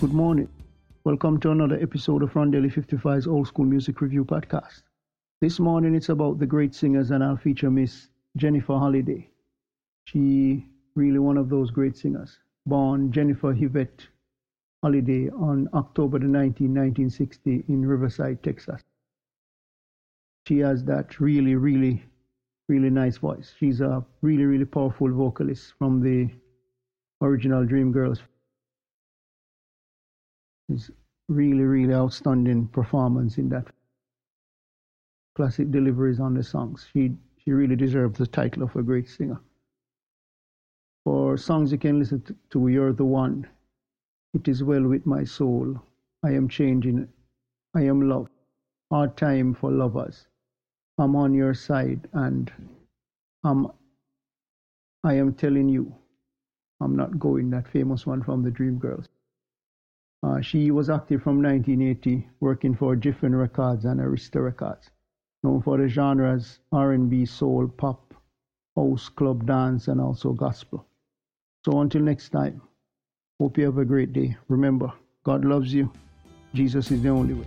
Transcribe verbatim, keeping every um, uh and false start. Good morning. Welcome to another episode of Rondelle fifty-five's Old School Music Review Podcast. This morning it's about the great singers, and I'll feature Miss Jennifer Holiday. She really one of those great singers. Born Jennifer Hivette Holiday on October the nineteenth, nineteen sixty in Riverside, Texas. She has that really, really, really nice voice. She's a really, really powerful vocalist from the original Dreamgirls. It's really, really outstanding performance in that. Classic deliveries on the songs. She she really deserves the title of a great singer. For songs you can listen to, You're the One, It Is Well With My Soul, I Am Changing, I Am Love, Hard Time for Lovers, I'm On Your Side, and I'm, I Am Telling You, I'm Not Going, that famous one from the Dreamgirls. Uh, she was active from nineteen eighty, working for Giffen Records and Arista Records, known for the genres R and B, soul, pop, house, club, dance, and also gospel. So until next time, hope you have a great day. Remember, God loves you. Jesus is the only way.